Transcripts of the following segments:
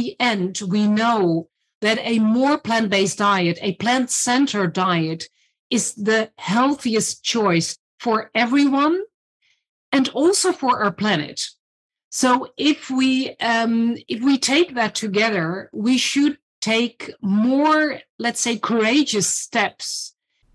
the end, we know that a more plant-based diet, a plant-centered diet, is the healthiest choice for everyone and also for our planet. So if we take that together, we should take more, let's say, courageous steps.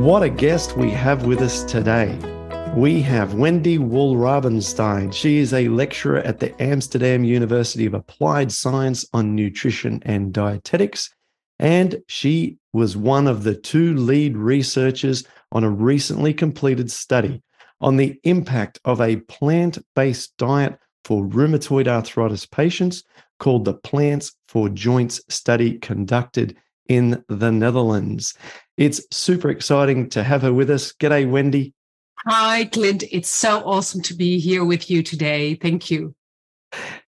What a guest we have with us today. We have Wendy Walrabenstein. She is a lecturer at the Amsterdam University of Applied Science on Nutrition and Dietetics, and she was one of the two lead researchers on a recently completed study on the impact of a plant-based diet for rheumatoid arthritis patients called the Plants for Joints study conducted in the Netherlands. It's super exciting to have her with us. G'day, Wendy. Hi, Clint. It's so awesome to be here with you today. Thank you.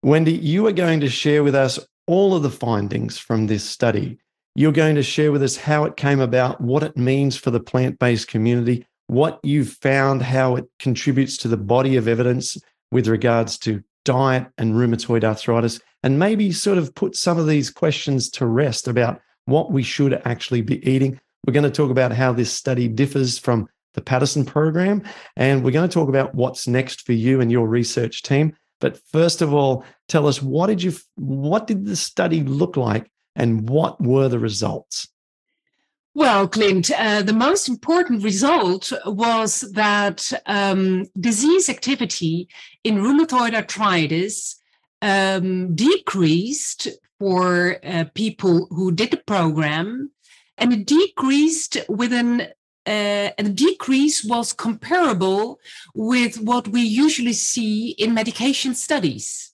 Wendy, you are going to share with us all of the findings from this study. You're going to share with us how it came about, what it means for the plant-based community, what you found, how it contributes to the body of evidence with regards to diet and rheumatoid arthritis, and maybe sort of put some of these questions to rest about what we should actually be eating. We're going to talk about how this study differs from the Patterson program, and we're going to talk about what's next for you and your research team. But first of all, tell us, what did the study look like? And what were the results? Well, Clint, the most important result was that disease activity in rheumatoid arthritis decreased for people who did the program, and it decreased with and the decrease was comparable with what we usually see in medication studies.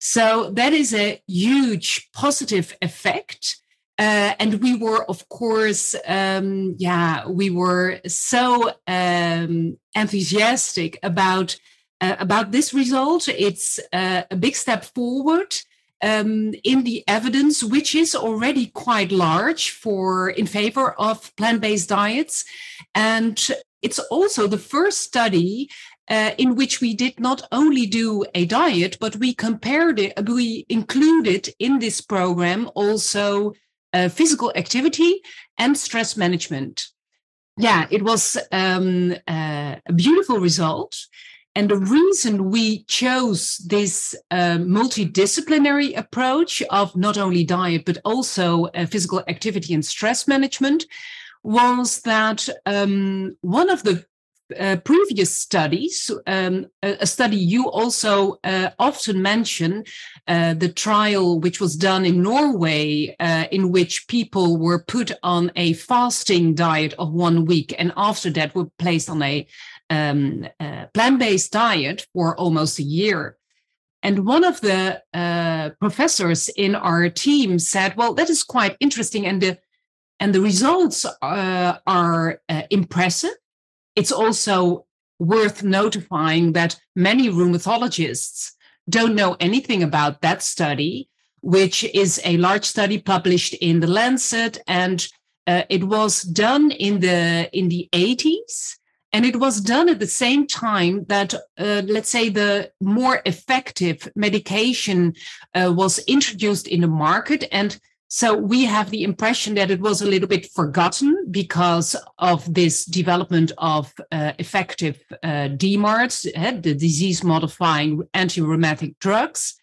So that is a huge positive effect. And we were, of course, we were so enthusiastic about this result. It's a big step forward in the evidence, which is already quite large in favor of plant-based diets. And it's also the first study in which we did not only do a diet, but we compared it, we included in this program also physical activity and stress management. Yeah, it was a beautiful result. And the reason we chose this multidisciplinary approach of not only diet, but also physical activity and stress management was that one of the previous studies, a study you also often mention, the trial which was done in Norway, in which people were put on a fasting diet of 1 week and after that were placed on a plant-based diet for almost a year. And one of the professors in our team said, well, that is quite interesting, and the results are impressive. It's also worth notifying that many rheumatologists don't know anything about that study, which is a large study published in The Lancet, and it was done in the 80s, and it was done at the same time that, let's say, the more effective medication was introduced in the market. And so we have the impression that it was a little bit forgotten because of this development of effective DMARDS, the disease-modifying anti-rheumatic drugs.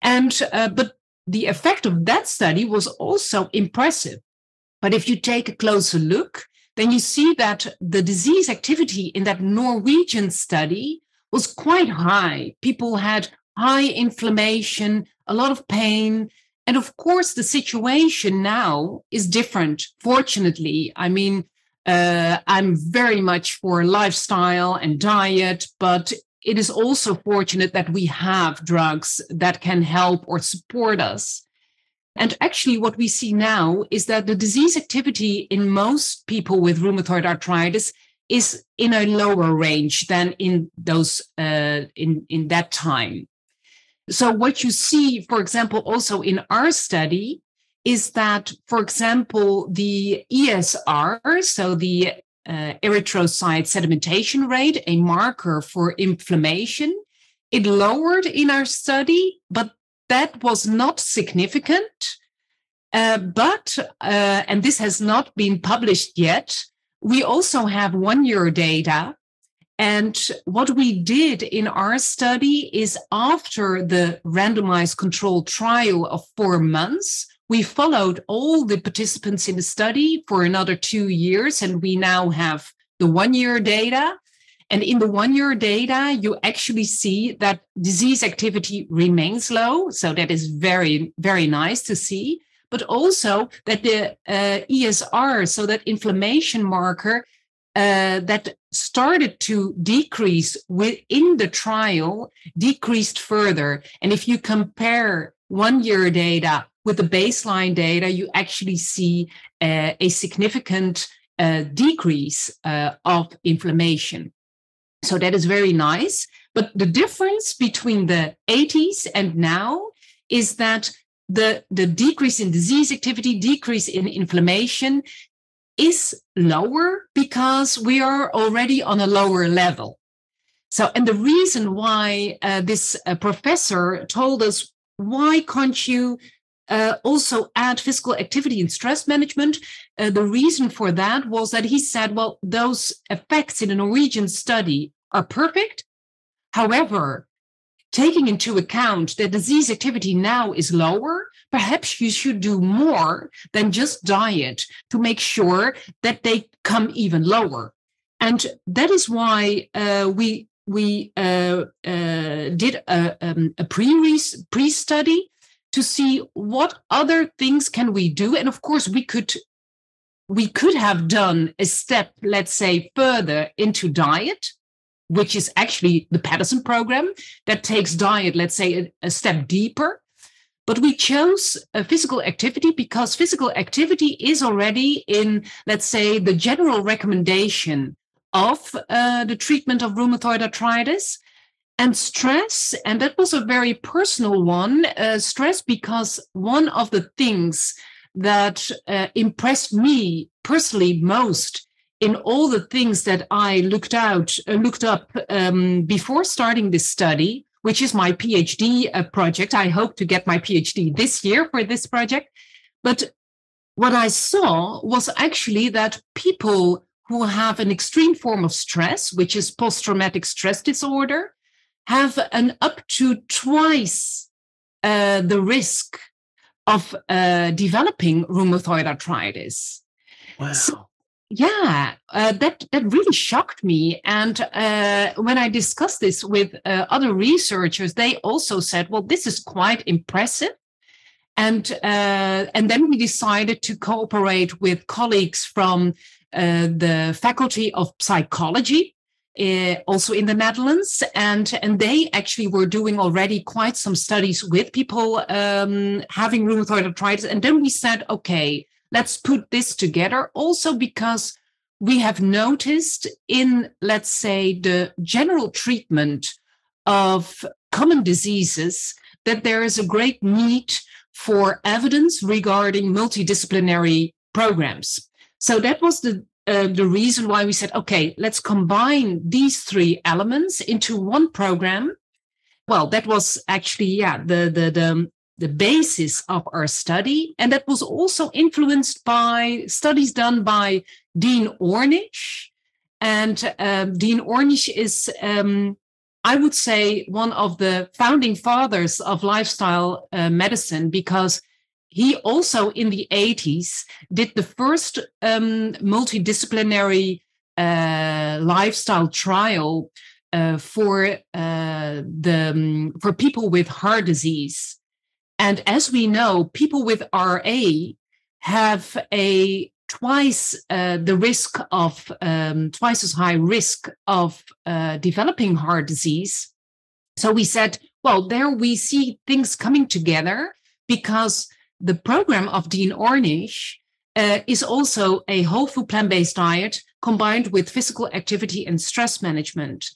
And but the effect of that study was also impressive. But if you take a closer look, then you see that the disease activity in that Norwegian study was quite high. People had high inflammation, a lot of pain. And of course, the situation now is different, fortunately. I mean, I'm very much for lifestyle and diet, but it is also fortunate that we have drugs that can help or support us. And actually what we see now is that the disease activity in most people with rheumatoid arthritis is in a lower range than in those in that time. So what you see, for example, also in our study is that, for example, the ESR, so the erythrocyte sedimentation rate, a marker for inflammation, it lowered in our study, but that was not significant. And this has not been published yet, we also have 1 year data. And what we did in our study is after the randomized controlled trial of 4 months, we followed all the participants in the study for another 2 years, and we now have the 1 year data. And in the 1 year data, you actually see that disease activity remains low. So that is very, very nice to see, but also that the ESR, so that inflammation marker that started to decrease within the trial, decreased further. And if you compare 1 year data with the baseline data, you actually see a significant decrease of inflammation. So that is very nice. But the difference between the 80s and now is that the decrease in disease activity, decrease in inflammation is lower because we are already on a lower level. So, and the reason why this professor told us, why can't you also add physical activity and stress management? The reason for that was that he said, well, those effects in the Norwegian study are perfect. However, taking into account that disease activity now is lower, perhaps you should do more than just diet to make sure that they come even lower. And that is why we did a pre-study to see what other things can we do. And of course, we could have done a step, let's say, further into diet, which is actually the Patterson program that takes diet, let's say, a step deeper. But we chose physical activity because physical activity is already in, let's say, the general recommendation of the treatment of rheumatoid arthritis. And stress, and that was a very personal one, stress, because one of the things that impressed me personally most in all the things that I looked up before starting this study, which is my PhD project. I hope to get my PhD this year for this project. But what I saw was actually that people who have an extreme form of stress, which is post-traumatic stress disorder, have an up to twice the risk of developing rheumatoid arthritis. Wow. So, yeah, that really shocked me. And when I discussed this with other researchers, they also said, well, this is quite impressive. And then we decided to cooperate with colleagues from the Faculty of Psychology, also in the Netherlands, and they actually were doing already quite some studies with people having rheumatoid arthritis. And then we said, okay, let's put this together also because we have noticed in, let's say, the general treatment of common diseases that there is a great need for evidence regarding multidisciplinary programs. So that was the reason why we said, okay, let's combine these three elements into one program. Well, that was actually, yeah, the basis of our study. And that was also influenced by studies done by Dean Ornish. And Dean Ornish is, I would say, one of the founding fathers of lifestyle medicine, because he also, in the 80s, did the first multidisciplinary lifestyle trial for people with heart disease. And as we know, people with RA have a twice as high risk of developing heart disease. So we said, well, there we see things coming together because the program of Dean Ornish is also a whole food plant-based diet combined with physical activity and stress management.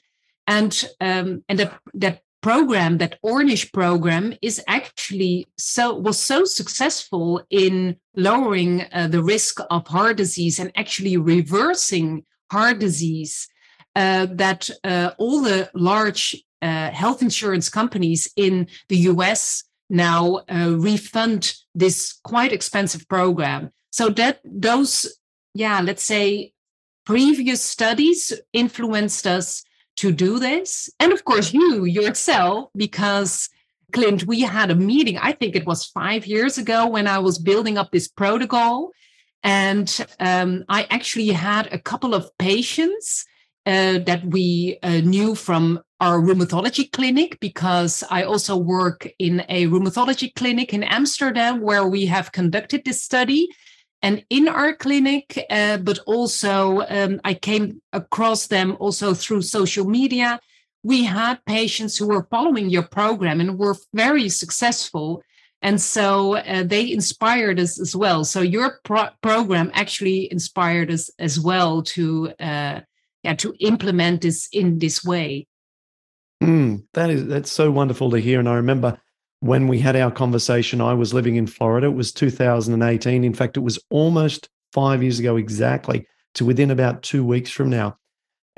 And that Ornish program is actually was so successful in lowering the risk of heart disease and actually reversing heart disease that all the large health insurance companies in the US now refund this quite expensive program. So that those, let's say, previous studies influenced us to do this. And of course, you yourself, because Clint, we had a meeting, I think it was 5 years ago when I was building up this protocol. And I actually had a couple of patients that we knew from our rheumatology clinic, because I also work in a rheumatology clinic in Amsterdam where we have conducted this study. And in our clinic, but also I came across them also through social media. We had patients who were following your program and were very successful. And so they inspired us as well. So your program actually inspired us as well to implement this in this way. That's so wonderful to hear. And I remember when we had our conversation, I was living in Florida. It was 2018. In fact, it was almost 5 years ago exactly, to within about 2 weeks from now.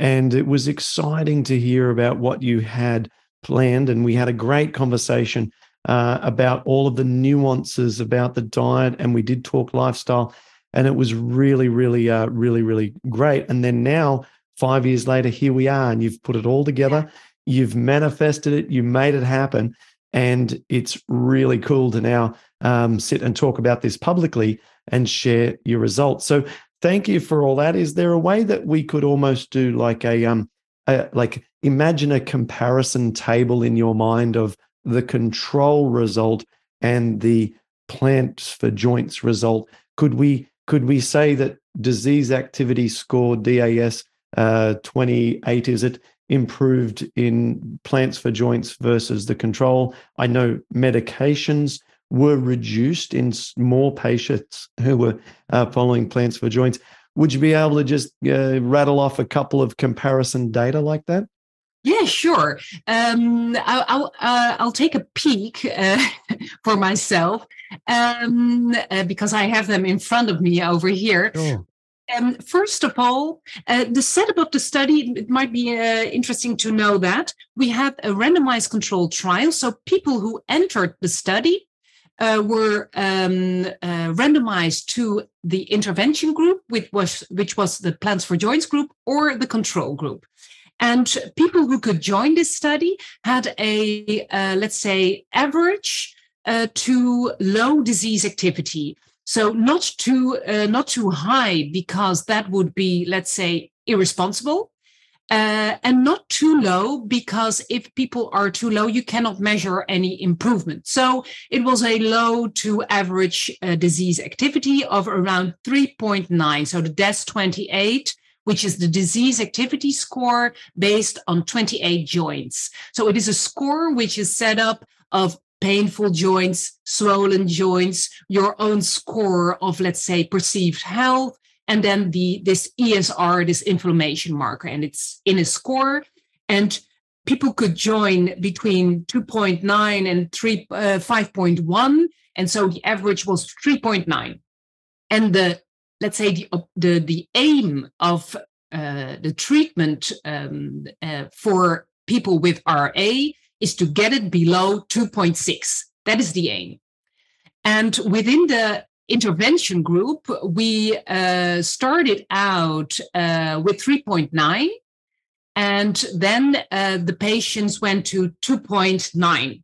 And it was exciting to hear about what you had planned. And we had a great conversation about all of the nuances about the diet. And we did talk lifestyle. And it was really, really, really, really great. And then now, 5 years later, here we are. And you've put it all together. You've manifested it. You made it happen. And it's really cool to now sit and talk about this publicly and share your results. So thank you for all that. Is there a way that we could almost do like a imagine a comparison table in your mind of the control result and the Plants for Joints result? Could we say that disease activity score DAS 28 is it? Improved in Plants for Joints versus the control? I know medications were reduced in more patients who were following Plants for Joints. Would you be able to just rattle off a couple of comparison data like that? Yeah, sure. I'll take a peek for myself because I have them in front of me over here. Sure. First of all, the setup of the study, it might be interesting to know that we had a randomized controlled trial. So people who entered the study were randomized to the intervention group, which was the Plants for Joints group, or the control group. And people who could join this study had a, let's say, average to low disease activity. So not too high, because that would be, let's say, irresponsible, and not too low, because if people are too low, you cannot measure any improvement. So it was a low to average disease activity of around 3.9. So the DAS 28, which is the disease activity score based on 28 joints. So it is a score which is set up of painful joints, swollen joints, your own score of, let's say, perceived health, and then this ESR, this inflammation marker, and it's in a score. And people could join between 2.9 and 5.1, and so the average was 3.9. And the aim of the treatment for people with RA is to get it below 2.6. That is the aim. And within the intervention group, we started out with 3.9, and then the patients went to 2.9.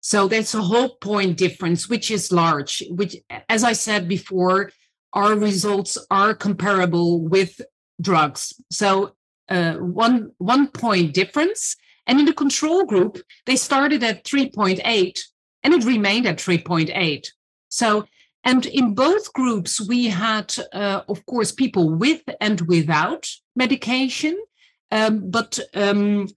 So that's a whole point difference, which is large, which, as I said before, our results are comparable with drugs. So one point difference. And in the control group, they started at 3.8 and it remained at 3.8. So And in both groups, we had, of course, people with and without medication. But to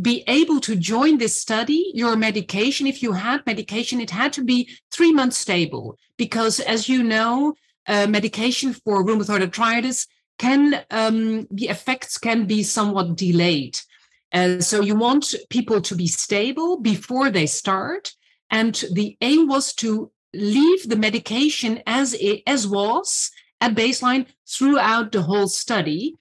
be able to join this study, your medication, if you had medication, it had to be 3 months stable. Because as you know, medication for rheumatoid arthritis can, the effects can be somewhat delayed. So you want people to be stable before they start. And the aim was to leave the medication as was at baseline throughout the whole study,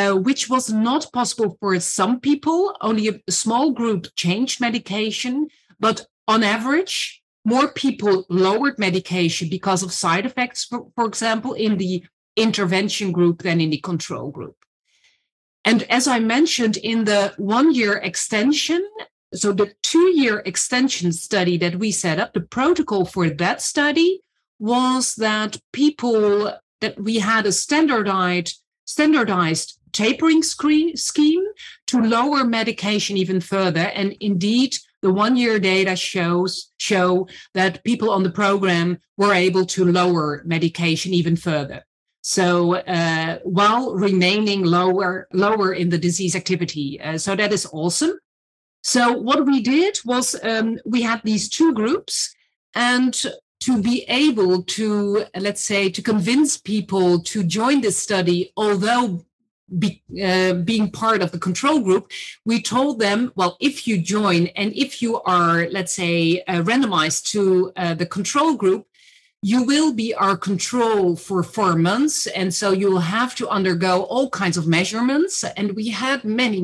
which was not possible for some people. Only a small group changed medication, but on average, more people lowered medication because of side effects, for example, in the intervention group than in the control group. And as I mentioned, in the 1-year extension, so the 2-year extension study that we set up, the protocol for that study was that we had a standardized tapering scheme to lower medication even further. And indeed, the 1-year data show that people on the program were able to lower medication even further. So while remaining lower in the disease activity. So that is awesome. So what we did was we had these two groups, and to be able to, let's say, to convince people to join this study, although being part of the control group, we told them, well, if you join and if you are, let's say, randomized to the control group, you will be our control for 4 months. And so you'll have to undergo all kinds of measurements. And we had many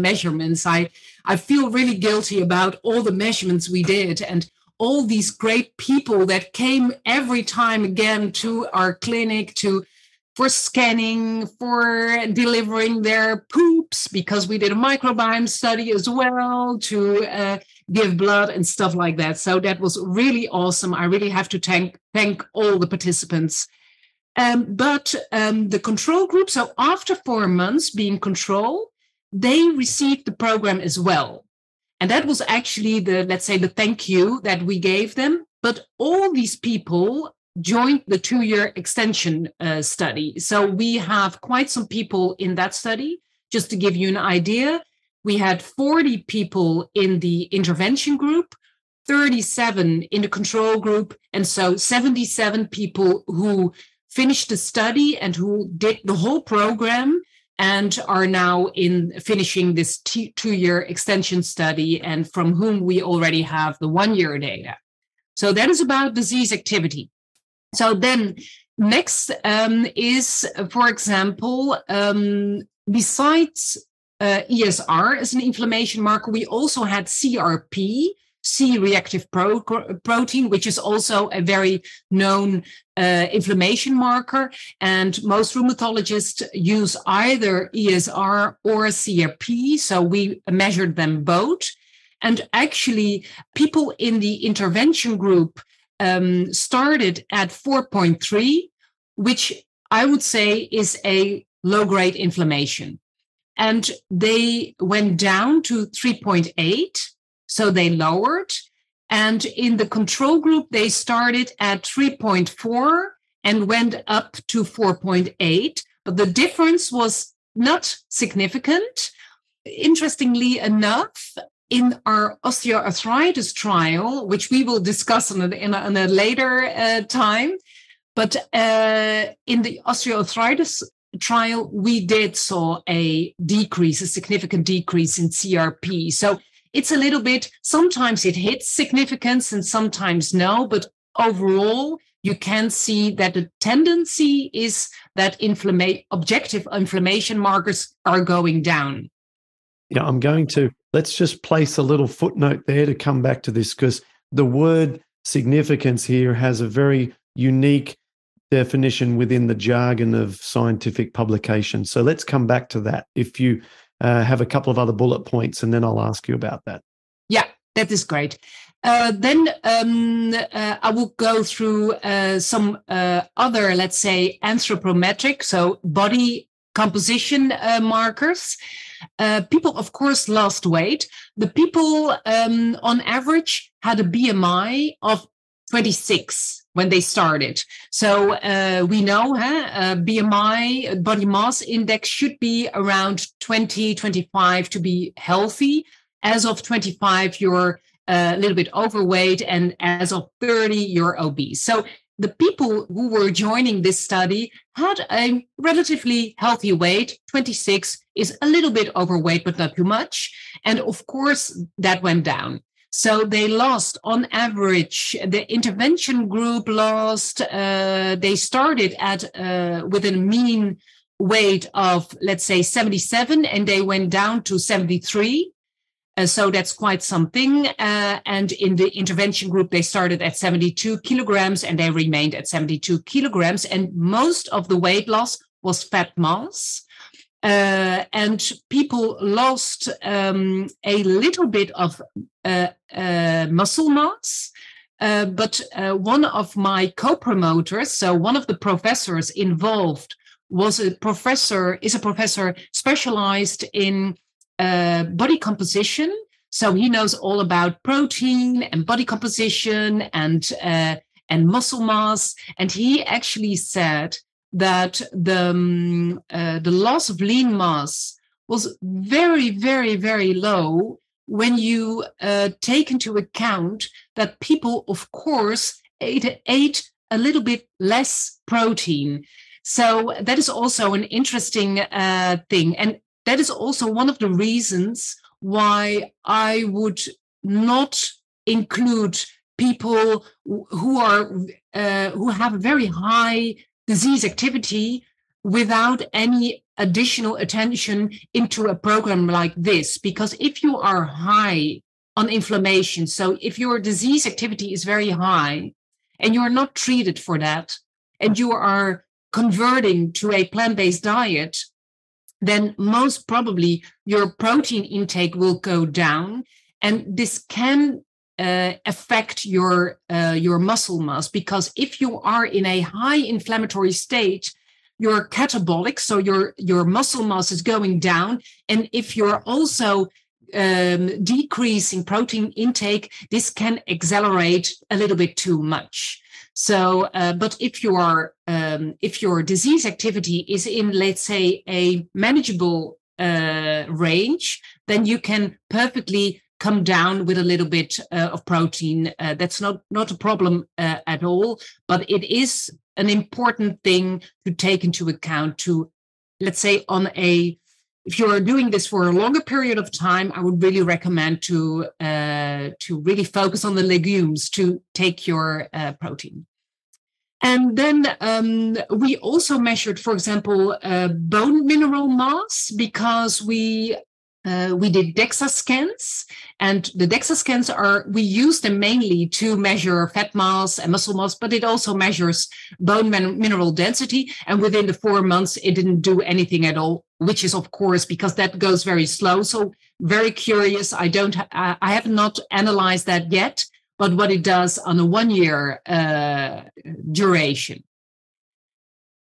measurements. I feel really guilty about all the measurements we did and all these great people that came every time again to our clinic for scanning, for delivering their poops, because we did a microbiome study as well, to give blood and stuff like that. So that was really awesome. I really have to thank all the participants. But the control group, so after 4 months being control, they received the program as well. And that was actually the thank you that we gave them. But all these people joined the 2-year extension study. So we have quite some people in that study. Just to give you an idea, we had 40 people in the intervention group, 37 in the control group, and so 77 people who finished the study and who did the whole program and are now in finishing this 2-year extension study, and from whom we already have the 1-year data. So that is about disease activity. So then next is, for example, besides ESR as an inflammation marker, we also had CRP, C-reactive protein, which is also a very known inflammation marker. And most rheumatologists use either ESR or CRP. So we measured them both. And actually, people in the intervention group started at 4.3, which I would say is a low-grade inflammation. And they went down to 3.8, so they lowered. And in the control group, they started at 3.4 and went up to 4.8. But the difference was not significant. Interestingly enough, in our osteoarthritis trial, which we will discuss in a later time, but in the osteoarthritis trial, we saw a significant decrease in CRP. So it's a little bit, sometimes it hits significance and sometimes no, but overall, you can see that the tendency is that objective inflammation markers are going down. Yeah, I'm going to. Let's just place a little footnote there to come back to this, because the word significance here has a very unique definition within the jargon of scientific publication. So let's come back to that if you have a couple of other bullet points, and then I'll ask you about that. Yeah, that is great. Then I will go through some other, let's say, anthropometric, so body composition markers. People, of course, lost weight. The people, on average, had a BMI of 26, when they started. So we know BMI, body mass index, should be around 20, 25 to be healthy. As of 25, you're a little bit overweight, and as of 30, you're obese. So the people who were joining this study had a relatively healthy weight. 26 is a little bit overweight, but not too much. And of course, that went down. So they lost, on average, the intervention group lost, they started at with a mean weight of, let's say, 77, and they went down to 73. So that's quite something. And in the intervention group, they started at 72 kilograms and they remained at 72 kilograms. And most of the weight loss was fat mass. And people lost a little bit of muscle mass. But one of my co-promoters, so one of the professors involved, is a professor specialized in body composition. So he knows all about protein and body composition and muscle mass. And he actually said that the loss of lean mass was very, very, very low when you take into account that people, of course, ate a little bit less protein. So that is also an interesting thing. And that is also one of the reasons why I would not include people who are who have very high disease activity without any additional attention into a program like this. Because if you are high on inflammation, so if your disease activity is very high and you are not treated for that, and you are converting to a plant-based diet, then most probably your protein intake will go down, and this can affect your muscle mass, because if you are in a high inflammatory state, your catabolic, so your muscle mass is going down, and if you're also decreasing protein intake, this can accelerate a little bit too much. So, but if you are, if your disease activity is in, let's say, a manageable range, then you can perfectly come down with a little bit of protein. That's not a problem at all, but it is an important thing to take into account to, let's say, if you're doing this for a longer period of time, I would really recommend to really focus on the legumes to take your protein. And then we also measured, for example, bone mineral mass, because we did DEXA scans, and the DEXA scans we use them mainly to measure fat mass and muscle mass, but it also measures bone mineral density. And within the 4 months, it didn't do anything at all, which is, of course, because that goes very slow. So very curious. I have not analyzed that yet, but what it does on a 1 year duration.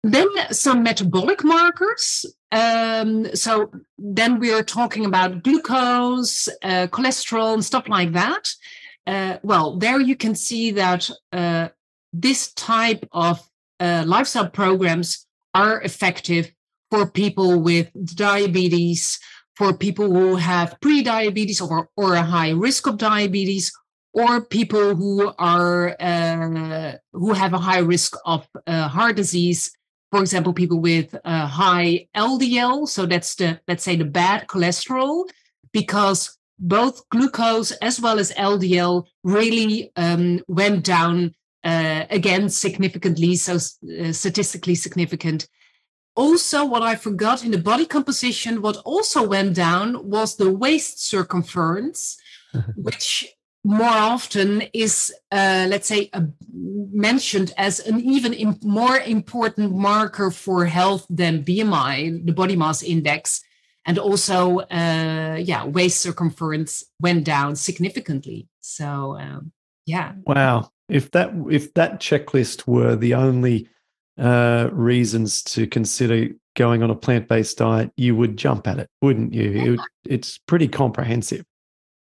Then some metabolic markers. So then we are talking about glucose, cholesterol, and stuff like that. Well, there you can see that this type of lifestyle programs are effective for people with diabetes, for people who have pre-diabetes or a high risk of diabetes, or people who have a high risk of heart disease. For example, people with high LDL, so that's let's say the bad cholesterol, because both glucose as well as LDL really went down again significantly, so statistically significant. Also, what I forgot in the body composition, what also went down was the waist circumference, which more often is, let's say, mentioned as an even more important marker for health than BMI, the body mass index. And also, waist circumference went down significantly. So, Wow. If that checklist were the only reasons to consider going on a plant-based diet, you would jump at it, wouldn't you? It's pretty comprehensive.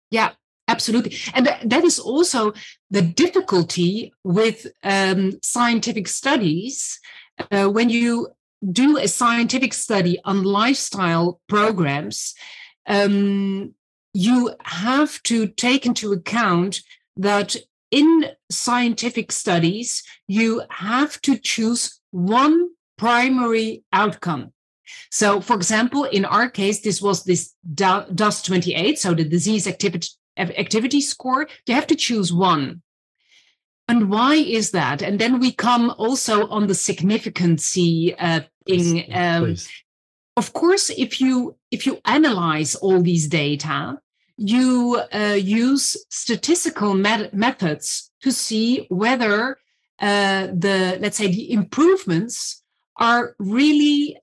Yeah. Absolutely. And that is also the difficulty with scientific studies. When you do a scientific study on lifestyle programs, you have to take into account that in scientific studies, you have to choose one primary outcome. So, for example, in our case, this was this DAS 28, so the disease activity score. You have to choose one. And why is that? And then we come also on the significancy. Of course, if you analyze all these data, you use statistical methods to see whether the improvements are really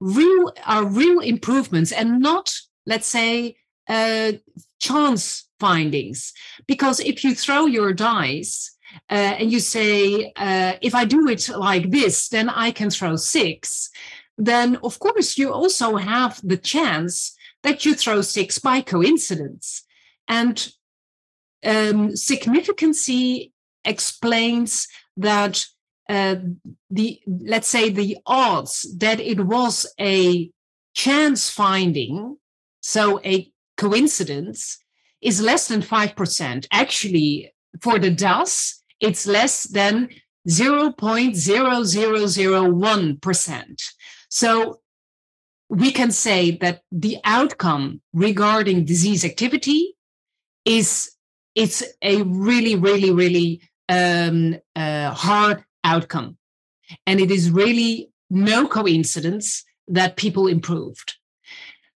real improvements and not, let's say, chance findings. Because if you throw your dice and you say, if I do it like this, then I can throw 6, then of course you also have the chance that you throw 6 by coincidence. And significancy explains that the odds that it was a chance finding, so a coincidence, is less than 5%. Actually, for the DAS, it's less than 0.0001%. So we can say that the outcome regarding disease activity is a really, really, really hard outcome. And it is really no coincidence that people improved.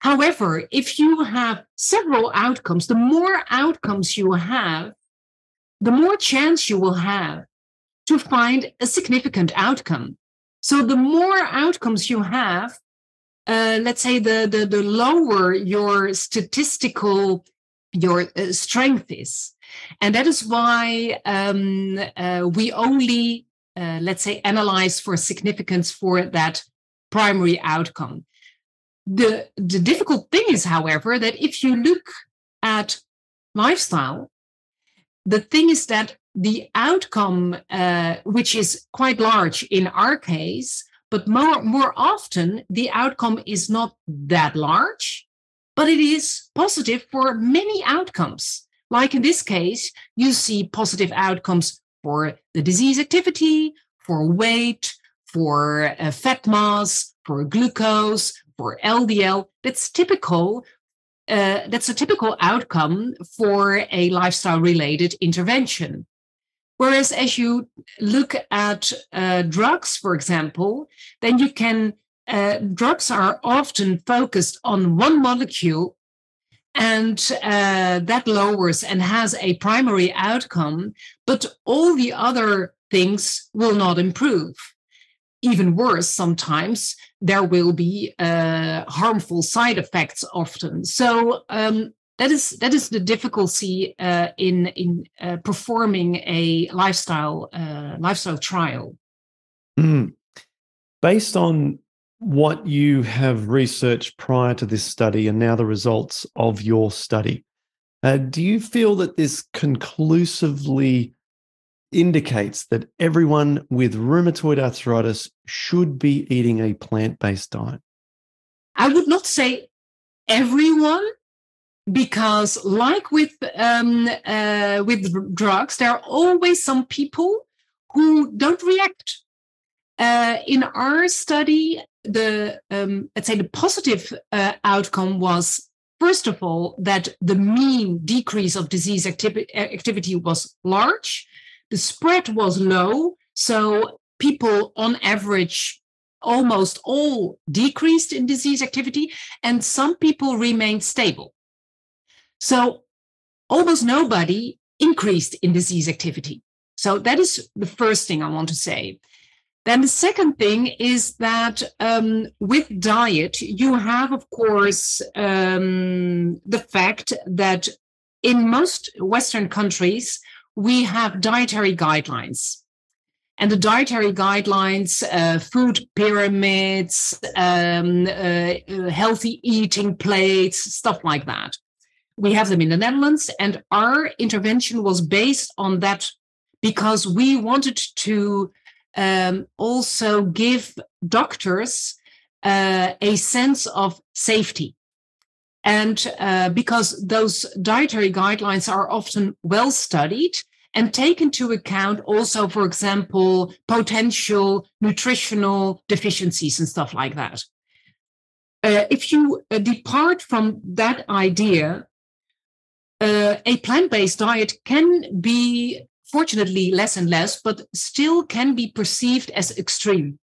However, if you have several outcomes, the more outcomes you have, the more chance you will have to find a significant outcome. So the more outcomes you have, the lower your statistical strength is. And that is why we only, analyze for significance for that primary outcome. The difficult thing is, however, that if you look at lifestyle, the thing is that the outcome, which is quite large in our case, but more often the outcome is not that large, but it is positive for many outcomes. Like in this case, you see positive outcomes for the disease activity, for weight, for fat mass, for glucose, for LDL. That's a typical outcome for a lifestyle-related intervention. Whereas as you look at drugs, for example, then you can, drugs are often focused on one molecule, and that lowers and has a primary outcome, but all the other things will not improve. Even worse, sometimes there will be harmful side effects often. So that is the difficulty in performing a lifestyle trial. Mm. Based on what you have researched prior to this study and now the results of your study, do you feel that this conclusively indicates that everyone with rheumatoid arthritis should be eating a plant-based diet? I would not say everyone, because like with drugs, there are always some people who don't react. In our study, the positive outcome was, first of all, that the mean decrease of disease activity was large. The spread was low, so people on average almost all decreased in disease activity, and some people remained stable. So almost nobody increased in disease activity. So that is the first thing I want to say. Then the second thing is that with diet, you have, of course, the fact that in most Western countries, we have dietary guidelines. And the dietary guidelines, food pyramids, healthy eating plates, stuff like that. We have them in the Netherlands, and our intervention was based on that because we wanted to also give doctors a sense of safety. And because those dietary guidelines are often well studied and take into account also, for example, potential nutritional deficiencies and stuff like that. If you depart from that idea, a plant-based diet can be, fortunately, less and less, but still can be perceived as extreme.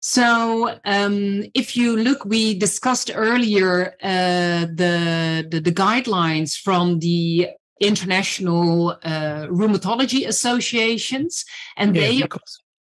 So if you look, we discussed earlier the guidelines from the International Rheumatology Associations. And yeah, they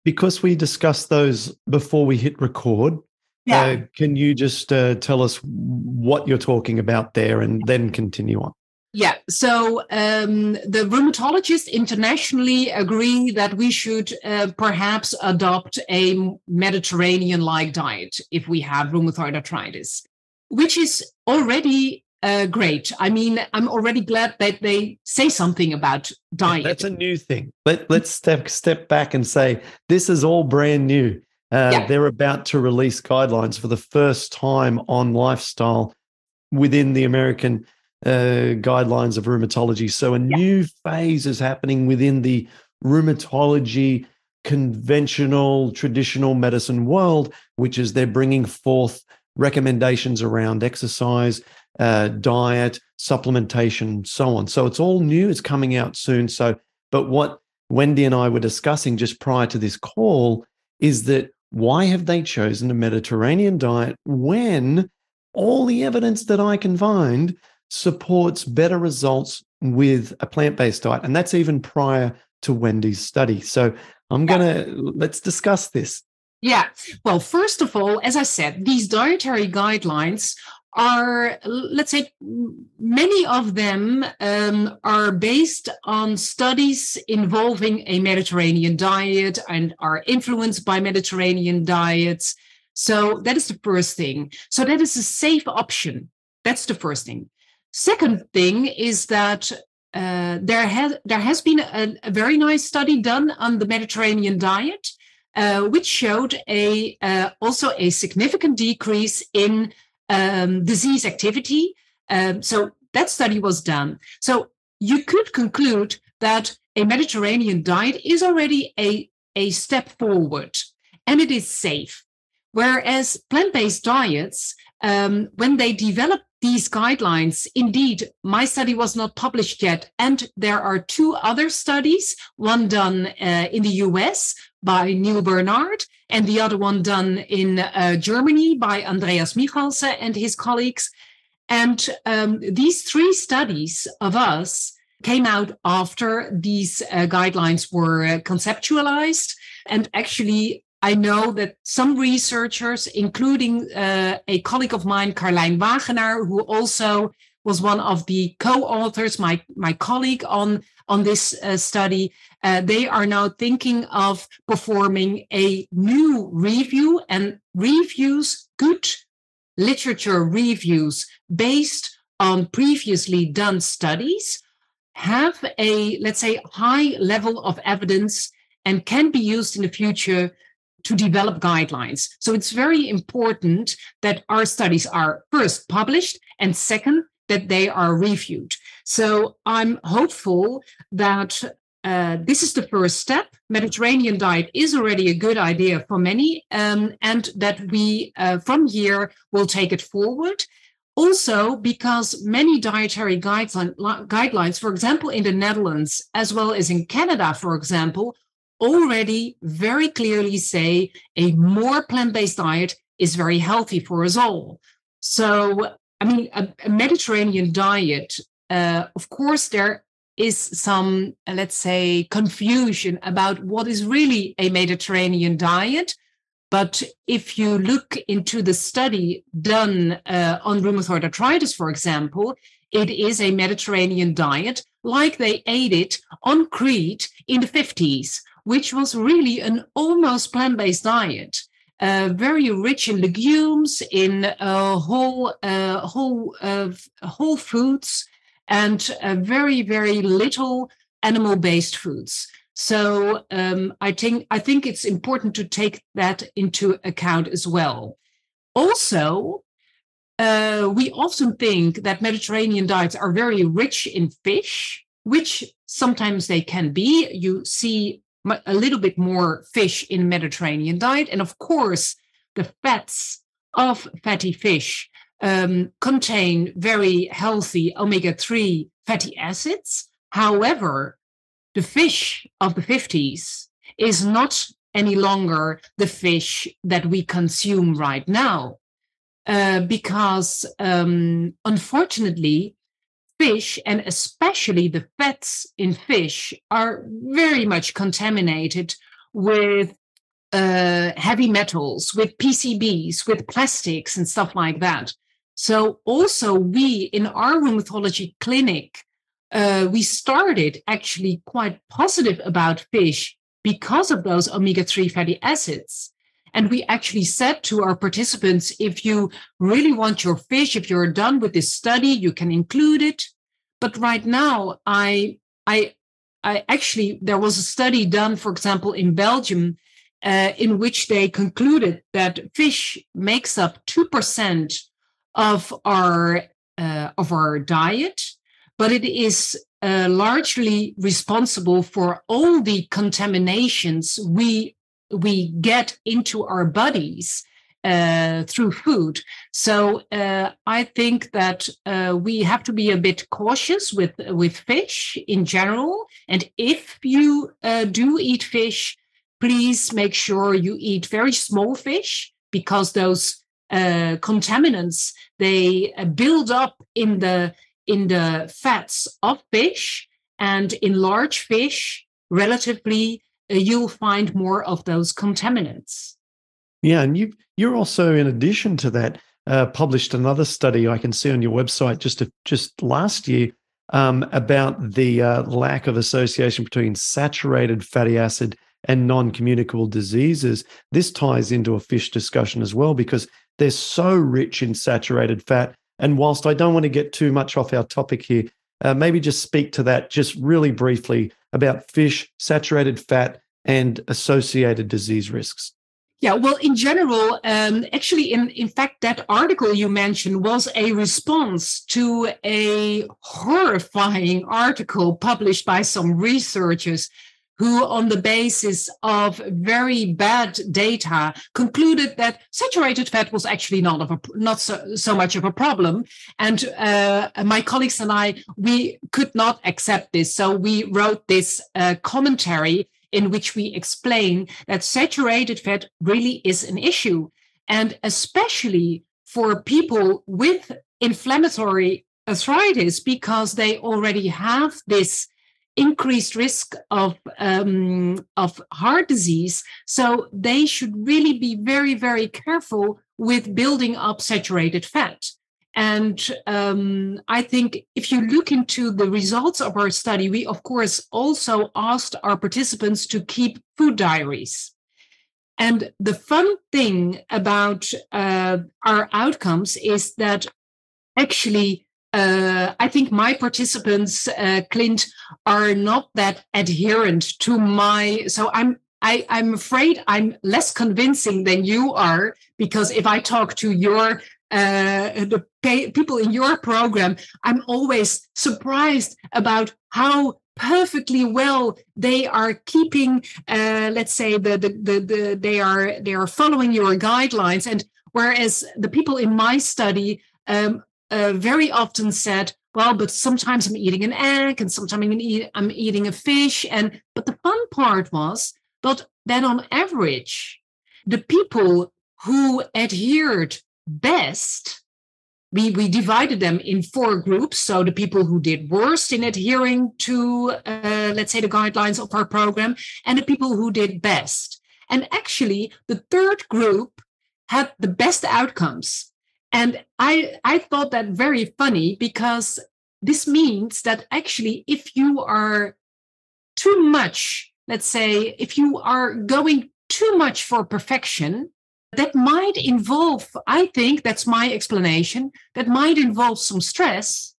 because we discussed those before we hit record. Yeah. Can you just tell us what you're talking about there and then continue on? Yeah, so the rheumatologists internationally agree that we should perhaps adopt a Mediterranean-like diet if we have rheumatoid arthritis, which is already great. I mean, I'm already glad that they say something about diet. That's a new thing. Let's step back and say this is all brand new. They're about to release guidelines for the first time on lifestyle within the American guidelines of rheumatology. So a new phase is happening within the rheumatology conventional traditional medicine world, which is they're bringing forth recommendations around exercise, diet, supplementation, so on. So it's all new. It's coming out soon. So, but what Wendy and I were discussing just prior to this call is that why have they chosen a Mediterranean diet when all the evidence that I can find supports better results with a plant-based diet, and that's even prior to Wendy's study. So I'm gonna let's discuss this. Yeah. Well, first of all, as I said, these dietary guidelines are, let's say, many of them are based on studies involving a Mediterranean diet and are influenced by Mediterranean diets. So that is the first thing. So that is a safe option. That's the first thing. Second thing is that there has been a very nice study done on the Mediterranean diet, which showed also a significant decrease in disease activity. So that study was done. So you could conclude that a Mediterranean diet is already a step forward, and it is safe. Whereas plant-based diets, when they develop these guidelines, indeed, my study was not published yet, and there are two other studies, one done in the US by Neil Bernard, and the other one done in Germany by Andreas Michalse and his colleagues. And these three studies of us came out after these guidelines were conceptualized. And actually, I know that some researchers, including a colleague of mine, Carlijn Wagenaar, who also was one of the co-authors, my colleague on this study, they are now thinking of performing a new review, and reviews, good literature reviews based on previously done studies, have a, let's say, high level of evidence and can be used in the future to develop guidelines. So it's very important that our studies are first published and second, that they are reviewed. So I'm hopeful that this is the first step. Mediterranean diet is already a good idea for many, and that we from here will take it forward. Also, because many dietary guidelines, for example, in the Netherlands, as well as in Canada, for example, already very clearly say a more plant-based diet is very healthy for us all. So, I mean, a Mediterranean diet, of course, there is some, let's say, confusion about what is really a Mediterranean diet. But if you look into the study done on rheumatoid arthritis, for example, it is a Mediterranean diet like they ate it on Crete in the 50s. Which was really an almost plant-based diet. very rich in legumes, in whole foods, and very, very little animal-based foods. So I think it's important to take that into account as well. Also, we often think that Mediterranean diets are very rich in fish, which sometimes they can be. You see a little bit more fish in Mediterranean diet. And of course, the fats of fatty fish contain very healthy omega-3 fatty acids. However, the fish of the 50s is not any longer the fish that we consume right now, because unfortunately, fish, and especially the fats in fish, are very much contaminated with heavy metals, with PCBs, with plastics and stuff like that. So also we, in our rheumatology clinic, we started actually quite positive about fish because of those omega-3 fatty acids. And we actually said to our participants, if you really want your fish, if you're done with this study, you can include it. But right now, I actually, there was a study done, for example, in Belgium, in which they concluded that fish makes up 2% of our diet, but it is largely responsible for all the contaminations we get into our bodies through food. So I think that we have to be a bit cautious with fish in general. And if you do eat fish, please make sure you eat very small fish, because those contaminants, they build up in the fats of fish, and in large fish, relatively, you'll find more of those contaminants. Yeah, and you're also, in addition to that, published another study I can see on your website just last year about the lack of association between saturated fatty acid and non-communicable diseases. This ties into a fish discussion as well, because they're so rich in saturated fat. And whilst I don't want to get too much off our topic here, maybe just speak to that just really briefly about fish, saturated fat, and associated disease risks. Yeah, well, in general, actually, in fact, that article you mentioned was a response to a horrifying article published by some researchers who, on the basis of very bad data, concluded that saturated fat was actually not so much of a problem. And my colleagues and I, we could not accept this. So we wrote this commentary in which we explain that saturated fat really is an issue. And especially for people with inflammatory arthritis, because they already have this increased risk of heart disease. So they should really be very, very careful with building up saturated fat. And I think if you look into the results of our study, we, of course, also asked our participants to keep food diaries. And the fun thing about our outcomes is that actually, I think my participants, Clint, are not that adherent to my. So I'm afraid I'm less convincing than you are, because if I talk to your the people in your program, I'm always surprised about how perfectly well they are keeping. Let's say the they are following your guidelines, and whereas the people in my study. Very often said, well, but sometimes I'm eating an egg and sometimes I'm eating a fish. But the fun part was that on average, the people who adhered best, we divided them in four groups. So the people who did worst in adhering to, let's say, the guidelines of our program, and the people who did best. And actually, the third group had the best outcomes. And I thought that very funny, because this means that actually, if you are too much, let's say, if you are going too much for perfection, that might involve, I think that's my explanation, that might involve some stress,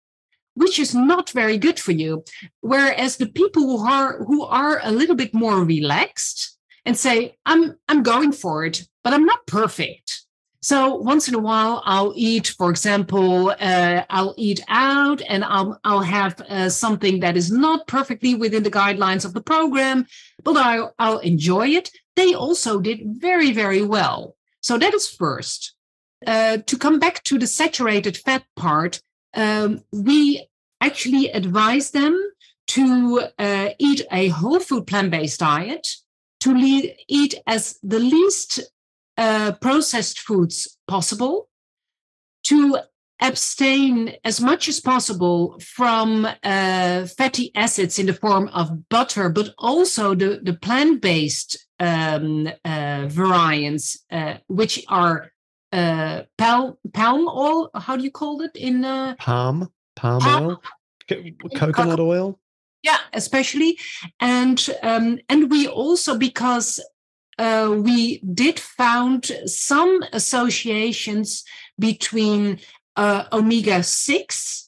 which is not very good for you. Whereas the people who are a little bit more relaxed and say, I'm going for it, but I'm not perfect. So once in a while, I'll eat, for example, I'll eat out and I'll have something that is not perfectly within the guidelines of the program, but I'll enjoy it. They also did very, very well. So that is first. To come back to the saturated fat part, we actually advise them to eat a whole food plant-based diet, to eat as the least processed foods possible, to abstain as much as possible from fatty acids in the form of butter, but also the plant-based variants, which are palm oil. How do you call it in palm oil, coconut oil? Yeah, especially, and we also, because we did found some associations between omega-6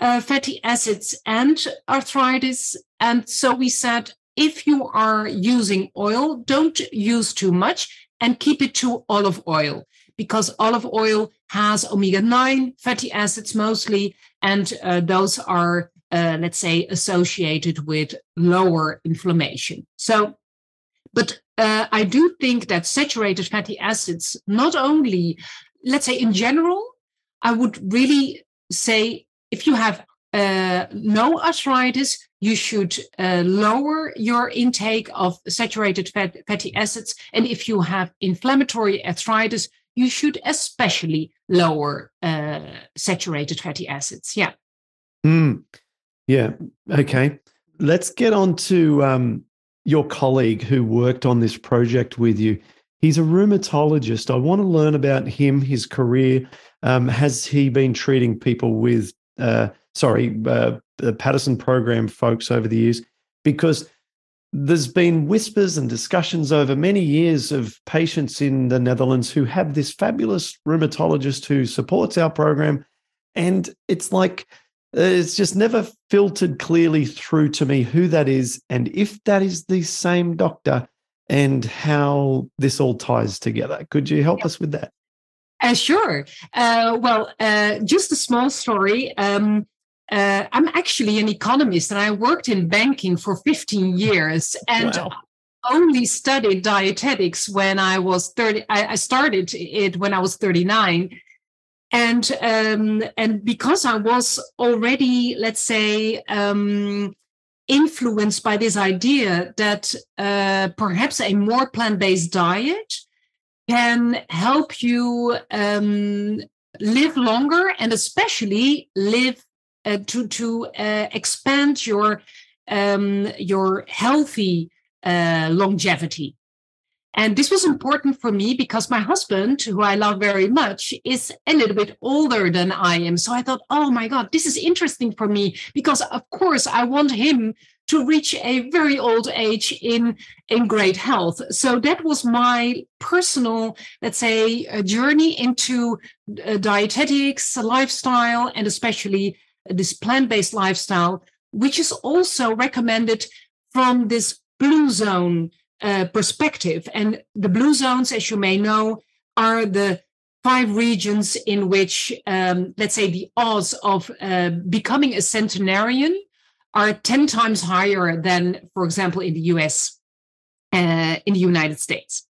fatty acids and arthritis. And so we said, if you are using oil, don't use too much and keep it to olive oil, because olive oil has omega-9 fatty acids mostly, and those are, let's say, associated with lower inflammation. So, but I do think that saturated fatty acids, not only, let's say in general, I would really say if you have no arthritis, you should lower your intake of saturated fatty acids. And if you have inflammatory arthritis, you should especially lower saturated fatty acids. Yeah. Mm. Yeah. Okay. Let's get on to... your colleague who worked on this project with you. He's a rheumatologist. I want to learn about him, his career. Has he been treating people with, the Patterson program folks over the years? Because there's been whispers and discussions over many years of patients in the Netherlands who have this fabulous rheumatologist who supports our program. And it's like, it's just never filtered clearly through to me who that is and if that is the same doctor and how this all ties together. Could you help us with that? Sure. Just a small story. I'm actually an economist and I worked in banking for 15 years and only studied dietetics when I was 30. I started it when I was 39. And because I was already, let's say, influenced by this idea that perhaps a more plant-based diet can help you live longer and especially live to expand your healthy longevity. And this was important for me because my husband, who I love very much, is a little bit older than I am. So I thought, oh my God, this is interesting for me because, of course, I want him to reach a very old age in great health. So that was my personal, let's say, journey into dietetics, lifestyle, and especially this plant-based lifestyle, which is also recommended from this blue zone perspective. And the blue zones, as you may know, are the 5 regions in which, let's say, the odds of becoming a centenarian are 10 times higher than, for example, in the US, in the United States.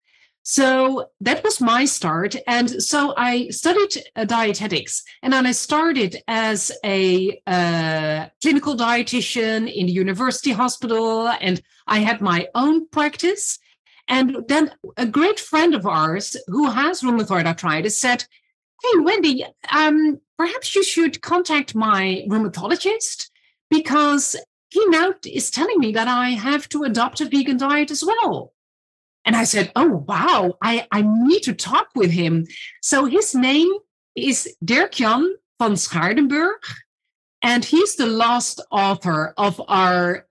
So that was my start. And so I studied dietetics, and then I started as a clinical dietitian in the university hospital, and I had my own practice. And then a great friend of ours who has rheumatoid arthritis said, hey, Wendy, perhaps you should contact my rheumatologist because he now is telling me that I have to adopt a vegan diet as well. And I said, oh, wow, I need to talk with him. So his name is Dirk Jan van Schaardenburg. And he's the last author of our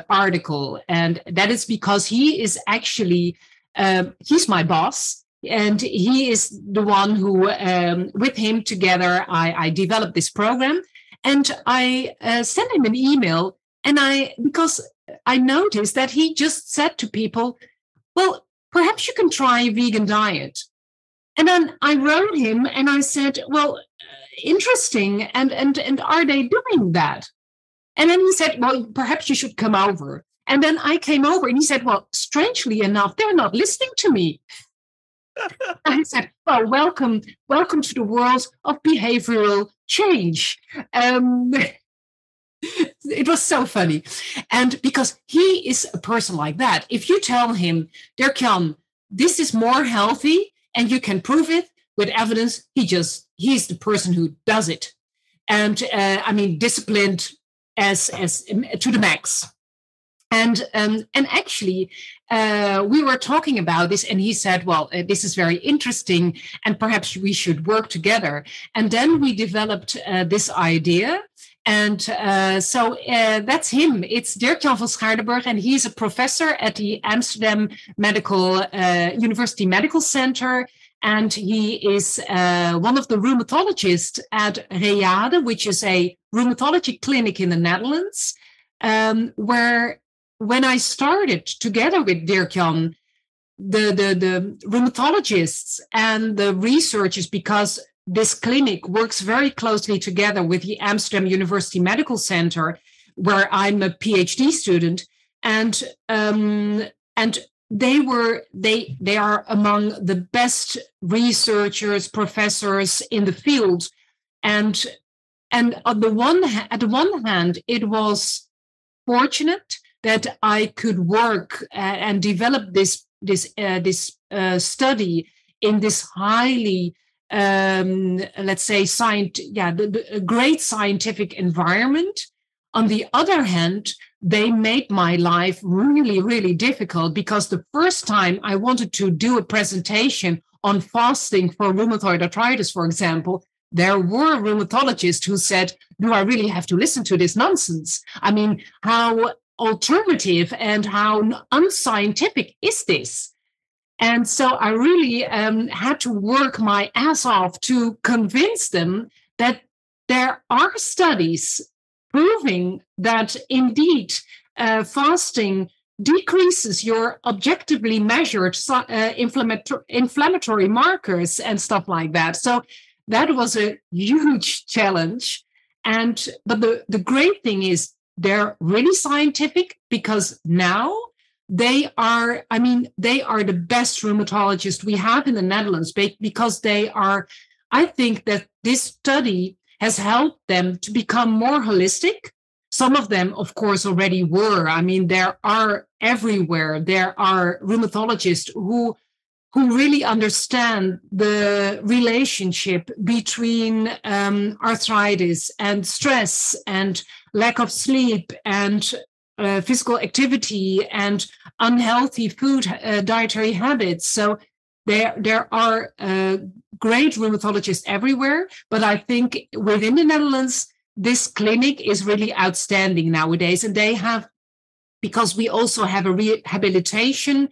article. And that is because he is actually, he's my boss. And he is the one who, with him together, I developed this program. And I sent him an email, and because I noticed that he just said to people, well, perhaps you can try a vegan diet. And then I wrote him and I said, well, interesting. And are they doing that? And then he said, well, perhaps you should come over. And then I came over and he said, well, strangely enough, they're not listening to me. I said, well, welcome to the world of behavioral change. It was so funny. And because he is a person like that, if you tell him, Dirk Jan, this is more healthy and you can prove it with evidence, he's the person who does it. And disciplined as to the max. And actually, we were talking about this, and he said, well, this is very interesting, and perhaps we should work together. And then we developed this idea. And so that's him. It's Dirk Jan van Schaardenburg, and he's a professor at the Amsterdam University Medical Center. And he is one of the rheumatologists at Reade, which is a rheumatology clinic in the Netherlands, where when I started together with Dirk Jan, the rheumatologists and the researchers, because this clinic works very closely together with the Amsterdam University Medical Center, where I'm a PhD student, and they are among the best researchers, professors in the field, and on the one hand, it was fortunate that I could work and develop this study in this highly great scientific environment. On the other hand, they made my life really, really difficult, because the first time I wanted to do a presentation on fasting for rheumatoid arthritis, for example, there were rheumatologists who said, do I really have to listen to this nonsense? I mean, how alternative and how unscientific is this? And so I really had to work my ass off to convince them that there are studies proving that indeed fasting decreases your objectively measured inflammatory markers and stuff like that. So that was a huge challenge. But the great thing is they're really scientific, because now they are the best rheumatologists we have in the Netherlands, because they are, I think that this study has helped them to become more holistic. Some of them, of course, already were. I mean, there are everywhere. There are rheumatologists who really understand the relationship between arthritis and stress and lack of sleep and physical activity and unhealthy food, dietary habits. So there are great rheumatologists everywhere, but I think within the Netherlands, this clinic is really outstanding nowadays. And they have, because we also have a rehabilitation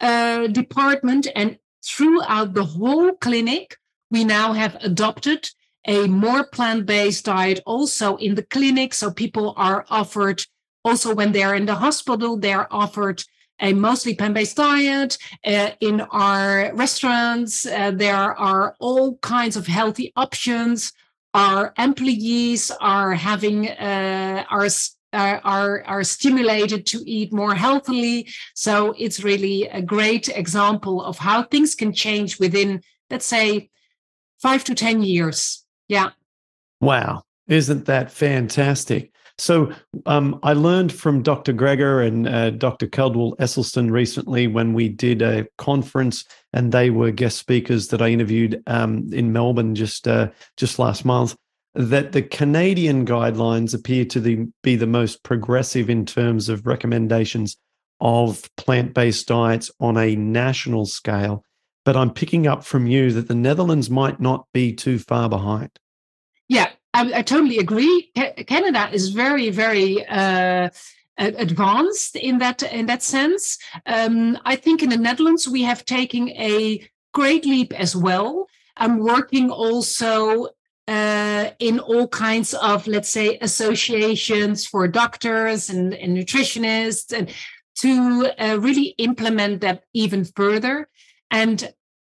department, and throughout the whole clinic, we now have adopted a more plant-based diet also in the clinic. So people are offered, also when they're in the hospital, they're offered a mostly plant-based diet. In our restaurants, there are all kinds of healthy options. Our employees are having are stimulated to eat more healthily. So it's really a great example of how things can change within, let's say, 5 to 10 years. Yeah. Wow. Isn't that fantastic? So I learned from Dr. Greger and Dr. Caldwell Esselstyn recently when we did a conference, and they were guest speakers that I interviewed in Melbourne just last month, that the Canadian guidelines appear to be the most progressive in terms of recommendations of plant-based diets on a national scale. But I'm picking up from you that the Netherlands might not be too far behind. Yeah, I totally agree. Canada is very, very advanced in that sense. I think in the Netherlands we have taken a Great leap as well. I'm working also in all kinds of, let's say, associations for doctors and nutritionists, and to really implement that even further. And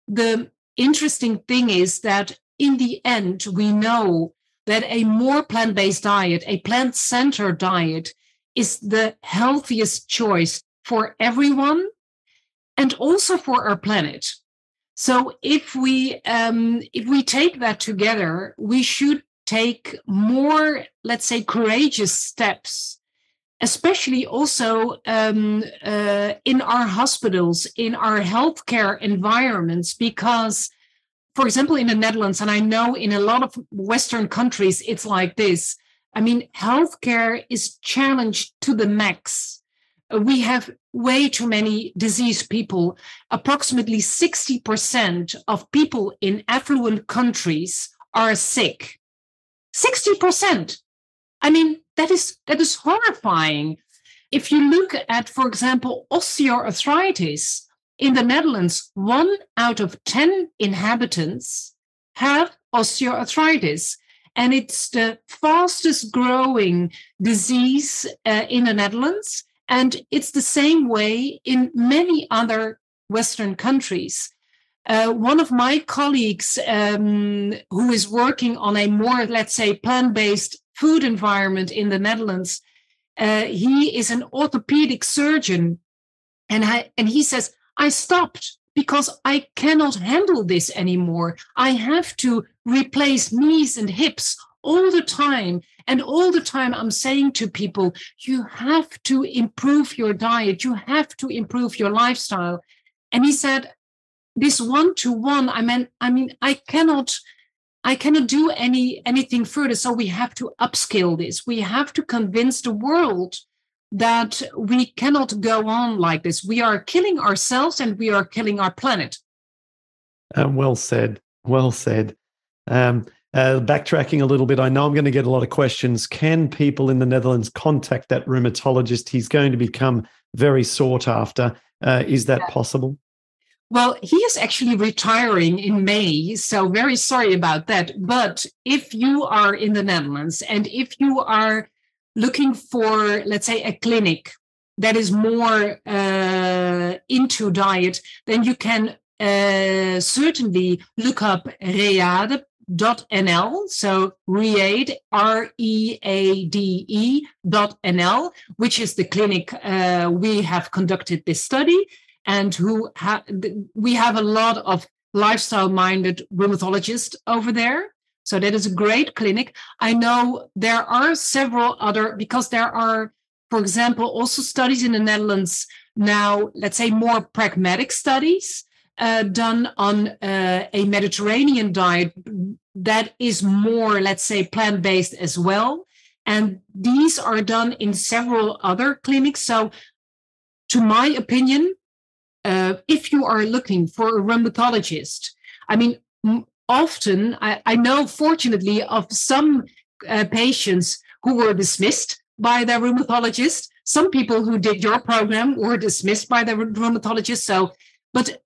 the interesting thing is that in the end, we know that a more plant-based diet, a plant-centered diet, is the healthiest choice for everyone and also for our planet. So if we take that together, we should take more, let's say, courageous steps, especially also in our hospitals, in our healthcare environments, because, for example, in the Netherlands, and I know in a lot of Western countries, it's like this. I mean, healthcare is challenged to the max. We have way too many diseased people. Approximately 60% of people in affluent countries are sick. 60%. I mean, that is horrifying. If you look at, for example, osteoarthritis in the Netherlands, 1 out of 10 inhabitants have osteoarthritis. And it's the fastest growing disease in the Netherlands. And it's the same way in many other Western countries. One of my colleagues who is working on a more, let's say, plant-based food environment in the Netherlands, he is an orthopedic surgeon. And he says, I stopped because I cannot handle this anymore. I have to replace knees and hips all the time. And all the time I'm saying to people, you have to improve your diet. You have to improve your lifestyle. And he said, this one-to-one, I mean, I cannot do anything further. So we have to upscale this. We have to convince the world that we cannot go on like this. We are killing ourselves and we are killing our planet. Well said. Backtracking a little bit, I know I'm going to get a lot of questions. Can people in the Netherlands contact that rheumatologist? He's going to become very sought after. Is that possible? Well, he is actually retiring in May, so very sorry about that. But if you are in the Netherlands and if you are looking for, let's say, a clinic that is more into diet, then you can certainly look up Reade.nl, so Reade, READE.nl, which is the clinic we have conducted this study, and we have a lot of lifestyle-minded rheumatologists over there. So that is a great clinic. I know there are several other, because there are, for example, also studies in the Netherlands now, let's say more pragmatic studies, done on a Mediterranean diet that is more, let's say, plant-based as well. And these are done in several other clinics. So to my opinion, if you are looking for a rheumatologist, I mean, often I know, fortunately, of some patients who were dismissed by their rheumatologist. Some people who did your program were dismissed by their rheumatologist. But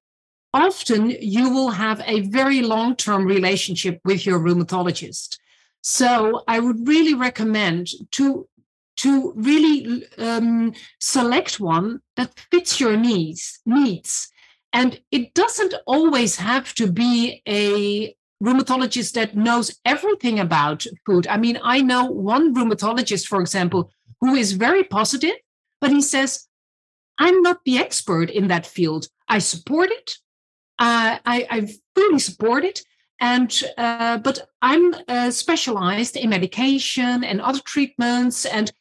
often you will have a very long-term relationship with your rheumatologist. So I would really recommend to really select one that fits your needs. And it doesn't always have to be a rheumatologist that knows everything about food. I mean, I know one rheumatologist, for example, who is very positive, but he says, I'm not the expert in that field. I support it. I fully support it, but I'm specialized in medication and other treatments, and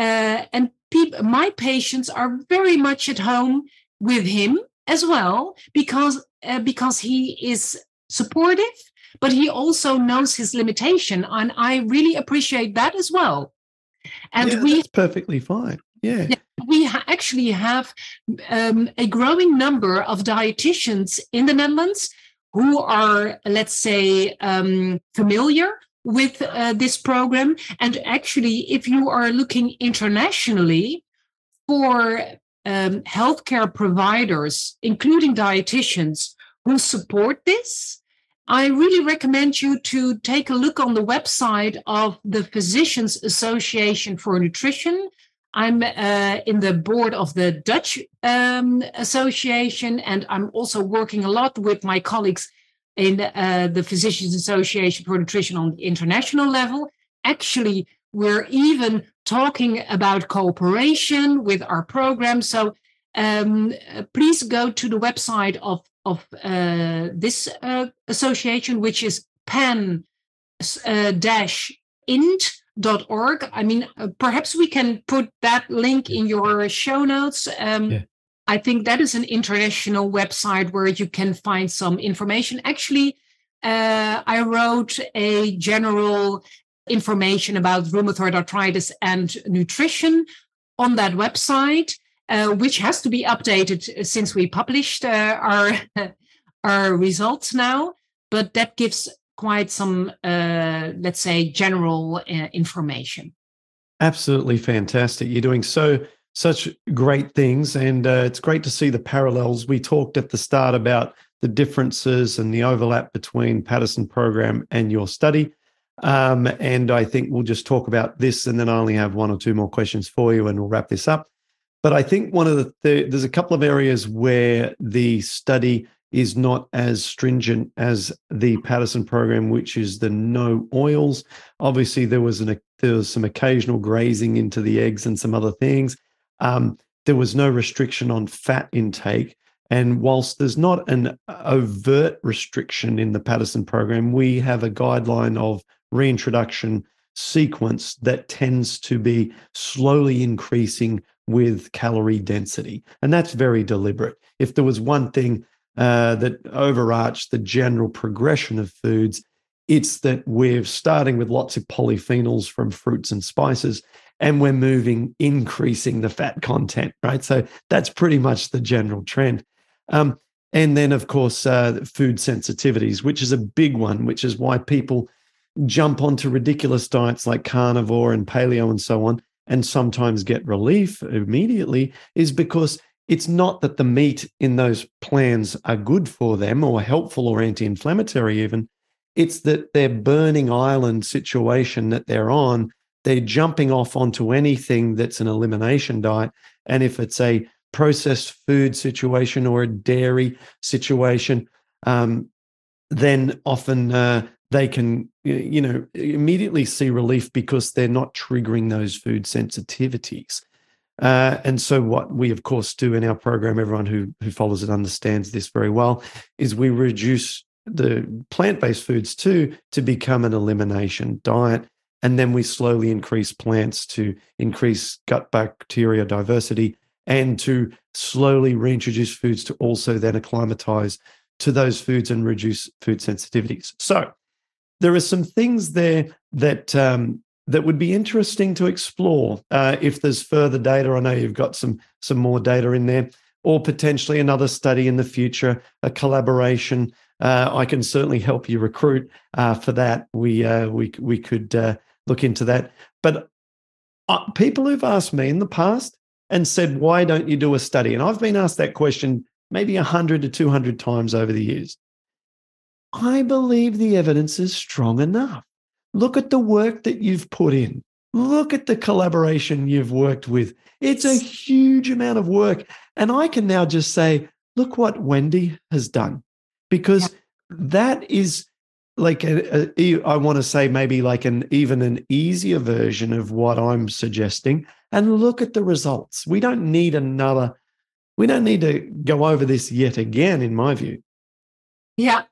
my patients are very much at home with him as well, because he is supportive, but he also knows his limitation, and I really appreciate that as well. And that's perfectly fine. Yeah. We actually have a growing number of dietitians in the Netherlands who are, let's say, familiar with this program. And actually, if you are looking internationally for healthcare providers, including dietitians, who support this. I really recommend you to take a look on the website of the Physicians Association for Nutrition. I'm in the board of the Dutch association, and I'm also working a lot with my colleagues in the Physicians Association for Nutrition on the international level. Actually, we're even talking about cooperation with our program. So please go to the website of this association, which is pan-int.org. I mean, perhaps we can put that link in your show notes. I think that is an international website where you can find some information. Actually, I wrote a general information about rheumatoid arthritis and nutrition on that website, which has to be updated since we published our results now. But that gives quite some, let's say, general information. Absolutely fantastic. You're doing such great things, and it's great to see the parallels. We talked at the start about the differences and the overlap between Patterson program and your study, and I think we'll just talk about this, and then I only have one or two more questions for you, and we'll wrap this up. But I think one of there's a couple of areas where the study is not as stringent as the Patterson program, which is the no oils. Obviously, there was some occasional grazing into the eggs and some other things. There was no restriction on fat intake. And whilst there's not an overt restriction in the Patterson program, we have a guideline of reintroduction sequence that tends to be slowly increasing with calorie density. And that's very deliberate. If there was one thing that overarched the general progression of foods, it's that we're starting with lots of polyphenols from fruits and spices, and we're increasing the fat content, right? So that's pretty much the general trend. And then, of course, food sensitivities, which is a big one, which is why people jump onto ridiculous diets like carnivore and paleo and so on, and sometimes get relief immediately, is because it's not that the meat in those plans are good for them or helpful or anti-inflammatory even. It's that their burning island situation that they're on, they're jumping off onto anything that's an elimination diet. And if it's a processed food situation or a dairy situation, then often they can, immediately see relief because they're not triggering those food sensitivities. And so what we, of course, do in our program, everyone who follows it understands this very well, is we reduce the plant-based foods too to become an elimination diet. And then we slowly increase plants to increase gut bacteria diversity and to slowly reintroduce foods to also then acclimatize to those foods and reduce food sensitivities. So there are some things there that that would be interesting to explore if there's further data. I know you've got some more data in there, or potentially another study in the future, a collaboration. I can certainly help you recruit for that. We could look into that. But people who've asked me in the past and said, why don't you do a study? And I've been asked that question maybe 100 to 200 times over the years. I believe the evidence is strong enough. Look at the work that you've put in. Look at the collaboration you've worked with. It's a huge amount of work. And I can now just say, look what Wendy has done. Because that is like, I want to say maybe like an easier version of what I'm suggesting. And look at the results. We don't need to go over this yet again, in my view. Yeah.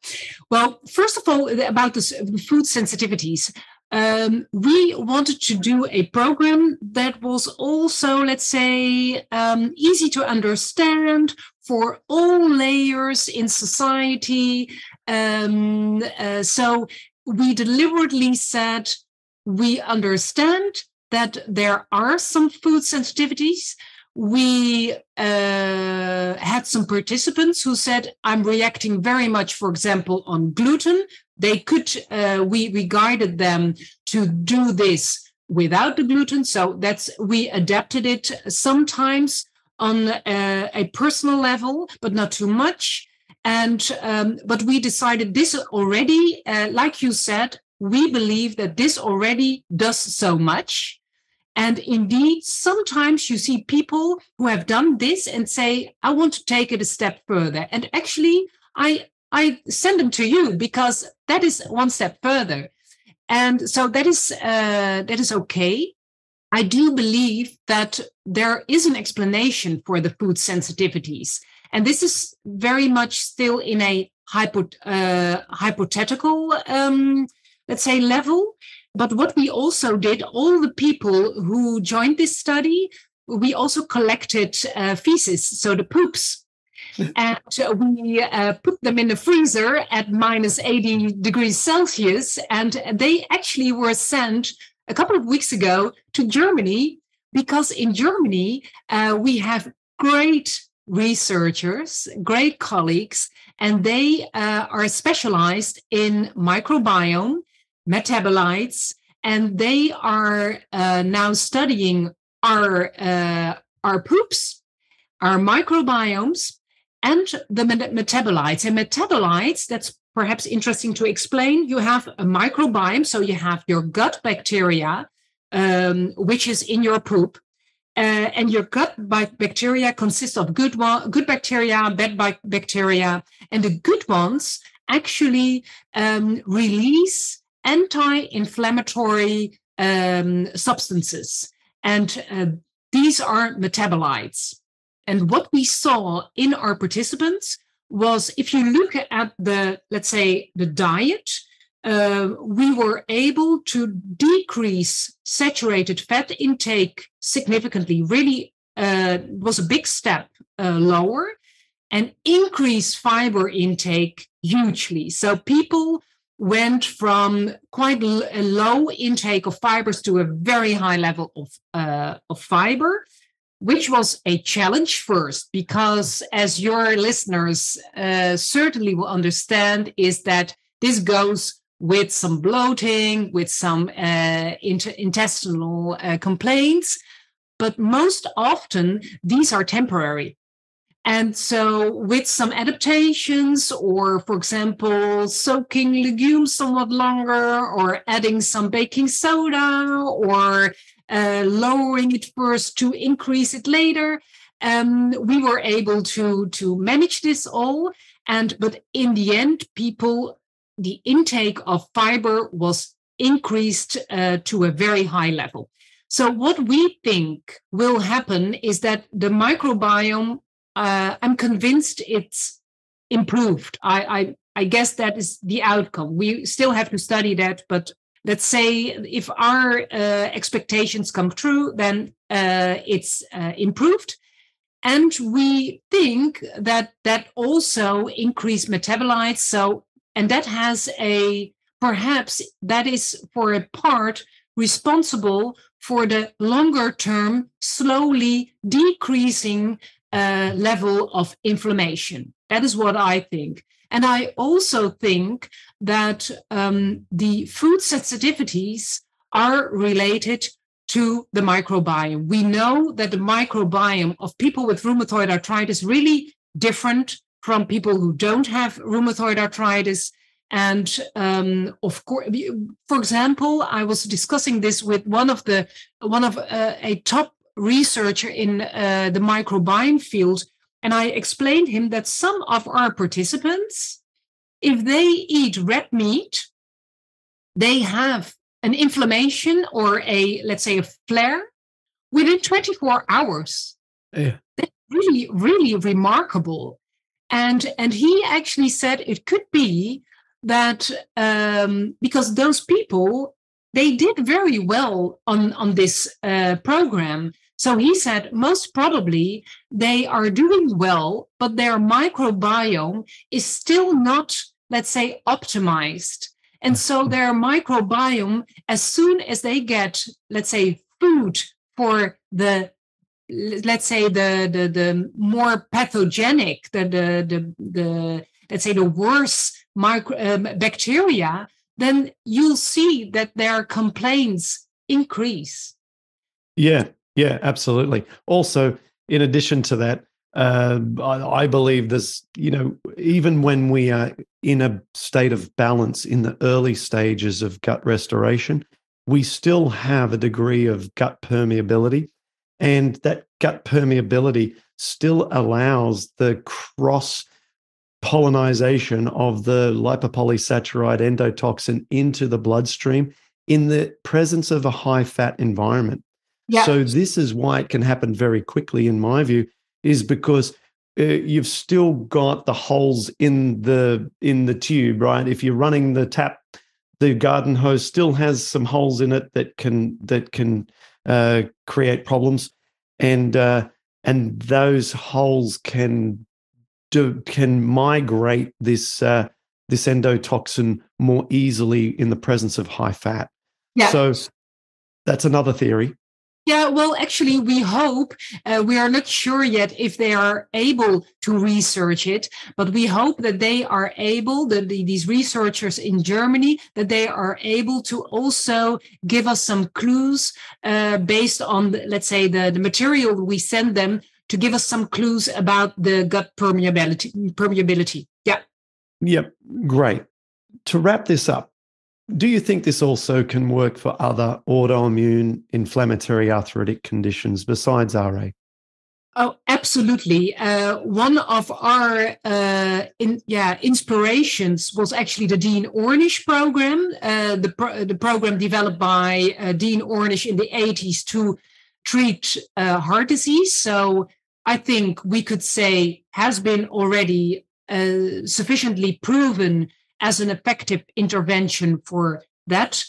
Well, first of all, about the food sensitivities, we wanted to do a program that was also, let's say, easy to understand for all layers in society. So we deliberately said we understand that there are some food sensitivities. We had some participants who said, I'm reacting very much, for example, on gluten. They could, we guided them to do this without the gluten. So we adapted it sometimes on a personal level, but not too much. And but we decided this already, like you said, we believe that this already does so much. And indeed, sometimes you see people who have done this and say, I want to take it a step further. And actually, I send them to you because that is one step further. And so that is okay. I do believe that there is an explanation for the food sensitivities. And this is very much still in a hypothetical, let's say, level. But what we also did, all the people who joined this study, we also collected feces, so the poops. And we put them in the freezer at minus 80 degrees Celsius. And they actually were sent a couple of weeks ago to Germany, because in Germany, we have great researchers, great colleagues, and they are specialized in microbiome, metabolites, and they are now studying our poops, our microbiomes, and the metabolites. And metabolites, that's perhaps interesting to explain. You have a microbiome, so you have your gut bacteria, which is in your poop. And your gut bacteria consists of good bacteria, bad bacteria, and the good ones actually release anti-inflammatory substances. And these are metabolites. And what we saw in our participants was, if you look at the, let's say, the diet, we were able to decrease saturated fat intake significantly. Really was a big step lower, and increase fiber intake hugely. So people went from quite a low intake of fibers to a very high level of fiber, which was a challenge first, because as your listeners certainly will understand, is that this goes with some bloating, with some intestinal complaints, but most often these are temporary. And so with some adaptations, or for example, soaking legumes somewhat longer, or adding some baking soda, or lowering it first to increase it later, we were able to manage this all. And but in the end, people, the intake of fiber was increased to a very high level. So what we think will happen is that the microbiome, I'm convinced it's improved. I guess that is the outcome. We still have to study that, but let's say if our expectations come true, then it's improved. And we think that that also increased metabolites. So, and that has a, perhaps that is for a part responsible for the longer term, slowly decreasing level of inflammation. That is what I think. And I also think that the food sensitivities are related to the microbiome. We know that the microbiome of people with rheumatoid arthritis is really different from people who don't have rheumatoid arthritis. And of course, for example, I was discussing this with a top researcher in the microbiome field, and I explained him that some of our participants, if they eat red meat, they have an inflammation or a, let's say, a flare within 24 hours. Yeah. That's really, really remarkable. And he actually said it could be that because those people, they did very well on this program. So he said most probably they are doing well, but their microbiome is still not, let's say, optimized. And so their microbiome, as soon as they get, let's say, food for the, let's say, the more pathogenic, the let's say the worse bacteria, then you'll see that their complaints increase. Yeah, absolutely. Also, in addition to that, I believe there's, even when we are in a state of balance in the early stages of gut restoration, we still have a degree of gut permeability. And that gut permeability still allows the cross-pollinization of the lipopolysaccharide endotoxin into the bloodstream in the presence of a high-fat environment. Yep. So this is why it can happen very quickly, in my view, is because you've still got the holes in the tube, right? If you're running the tap, the garden hose still has some holes in it that can create problems, and those holes can migrate this endotoxin more easily in the presence of high fat. Yeah. So that's another theory. Yeah, well, actually, we hope, we are not sure yet if they are able to research it, but we hope that they are able, these researchers in Germany, that they are able to also give us some clues based on, let's say, the material we send them, to give us some clues about the gut permeability. Yeah. Yep, great. To wrap this up, do you think this also can work for other autoimmune inflammatory arthritic conditions besides RA? Oh, absolutely. One of our inspirations was actually the Dean Ornish program, the program developed by Dean Ornish in the 80s to treat heart disease. So I think we could say has been already sufficiently proven as an effective intervention for that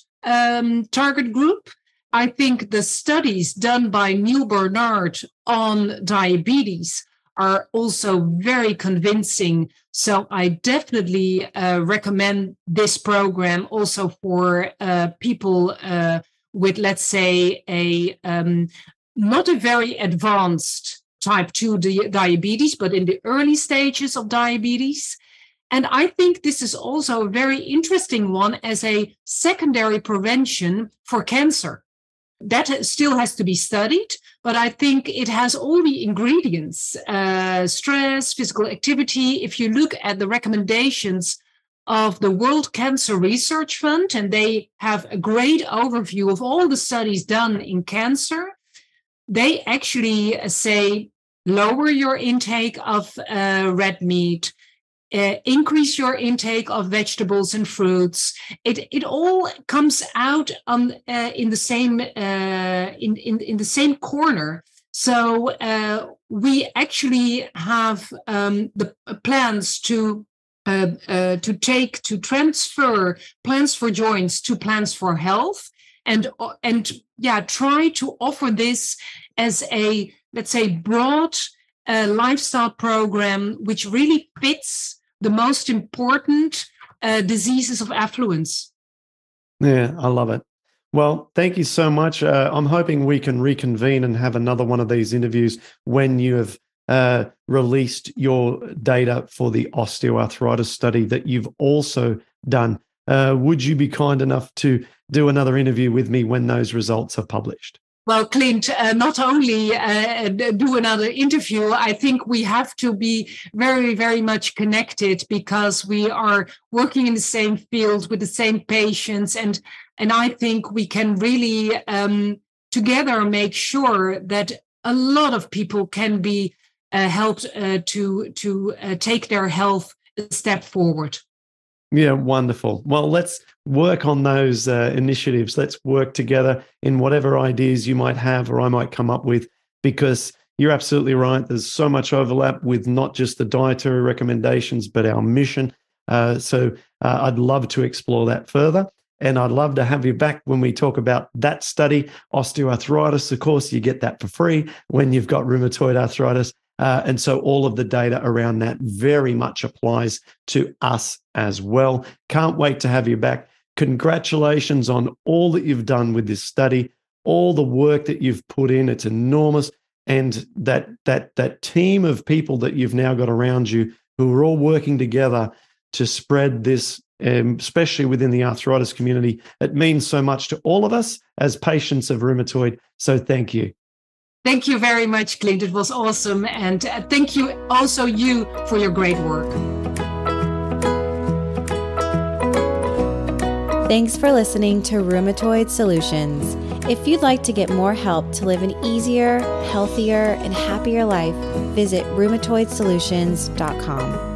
target group. I think the studies done by Neil Bernard on diabetes are also very convincing. So I definitely recommend this program also for people with, let's say, a not a very advanced type 2 diabetes, but in the early stages of diabetes. And I think this is also a very interesting one as a secondary prevention for cancer. That still has to be studied, but I think it has all the ingredients, stress, physical activity. If you look at the recommendations of the World Cancer Research Fund, and they have a great overview of all the studies done in cancer, they actually say lower your intake of red meat, increase your intake of vegetables and fruits. It all comes out on in the same corner. So we actually have the plans to transfer Plants for Joints to Plants for Health, and try to offer this as a, let's say, broad lifestyle program which really fits the most important diseases of affluence. Yeah, I love it. Well, thank you so much. I'm hoping we can reconvene and have another one of these interviews when you have released your data for the osteoarthritis study that you've also done. Would you be kind enough to do another interview with me when those results are published? Well, Clint, not only do another interview, I think we have to be very, very much connected because we are working in the same field with the same patients. And I think we can really together make sure that a lot of people can be helped to take their health a step forward. Yeah, wonderful. Well, let's work on those initiatives. Let's work together in whatever ideas you might have or I might come up with, because you're absolutely right. There's so much overlap with not just the dietary recommendations, but our mission. So I'd love to explore that further. And I'd love to have you back when we talk about that study, osteoarthritis. Of course, you get that for free when you've got rheumatoid arthritis. And so all of the data around that very much applies to us as well. Can't wait to have you back. Congratulations on all that you've done with this study, all the work that you've put in. It's enormous. And that team of people that you've now got around you who are all working together to spread this, especially within the arthritis community. It means so much to all of us as patients of rheumatoid. So thank you. Thank you very much, Clint. It was awesome. And thank you also you for your great work. Thanks for listening to Rheumatoid Solutions. If you'd like to get more help to live an easier, healthier, and happier life, visit rheumatoidsolutions.com.